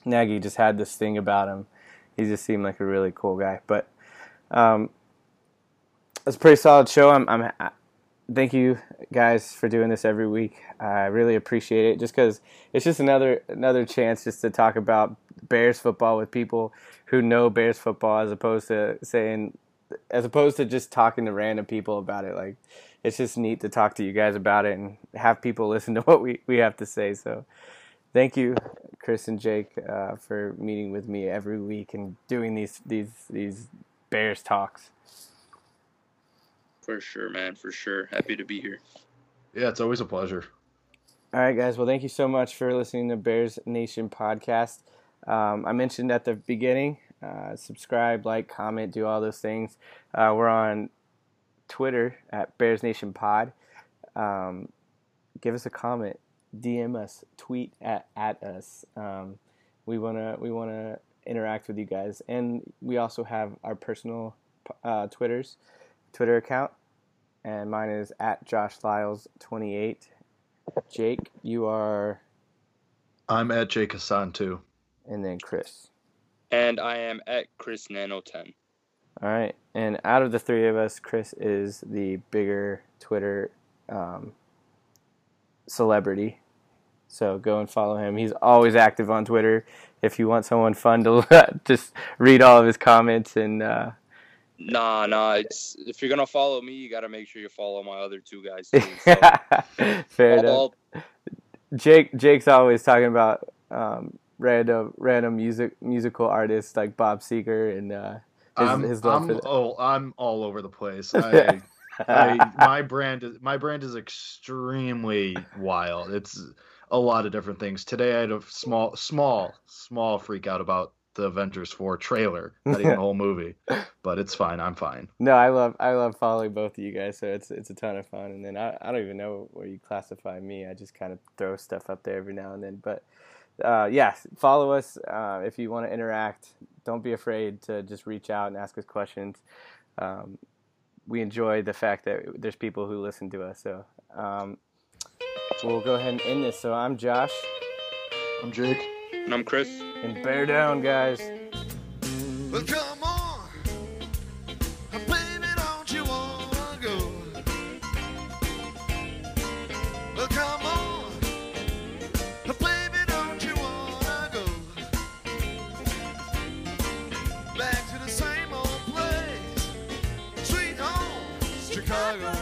Nagy just had this thing about him. He just seemed like a really cool guy. But it's a pretty solid show. Thank you guys for doing this every week. I really appreciate it just because it's just another chance just to talk about Bears football with people who know Bears football as opposed to just talking to random people about it. Like it's just neat to talk to you guys about it and have people listen to what we have to say. So thank you, Chris and Jake, for meeting with me every week and doing these Bears talks. For sure, man. For sure. Happy to be here. Yeah, it's always a pleasure. All right, guys. Well, thank you so much for listening to Bears Nation podcast. I mentioned at the beginning, subscribe, like, comment, do all those things. We're on Twitter at Bears Nation Pod. Give us a comment, DM us, tweet at us. We wanna interact with you guys, and we also have our personal Twitter account, and mine is at JoshLyles28. Jake, you are? I'm at Jake Hassan 2. And then Chris. And I am at Chris Nano 10. All right, and out of the three of us, Chris is the bigger Twitter celebrity. So go and follow him. He's always active on Twitter. If you want someone fun to just read all of his comments and. It's if you're gonna follow me, you gotta make sure you follow my other two guys too. So. Fair enough. Jake's always talking about random musical artists like Bob Seger and his love for that. Oh, I'm all over the place. My brand is extremely wild. It's a lot of different things. Today I had a small freak out about the Avengers 4 trailer, not even the whole movie, but it's fine. I'm fine. No, I love following both of you guys, so it's a ton of fun. And then I don't even know where you classify me. I just kind of throw stuff up there every now and then. But follow us if you want to interact. Don't be afraid to just reach out and ask us questions. We enjoy the fact that there's people who listen to us. So we'll go ahead and end this. So I'm Josh. I'm Jake. And I'm Chris. And bear down, guys. Well, come on. Baby, don't you wanna go? Well, come on. Baby, don't you wanna go? Back to the same old place. Sweet home, Chicago.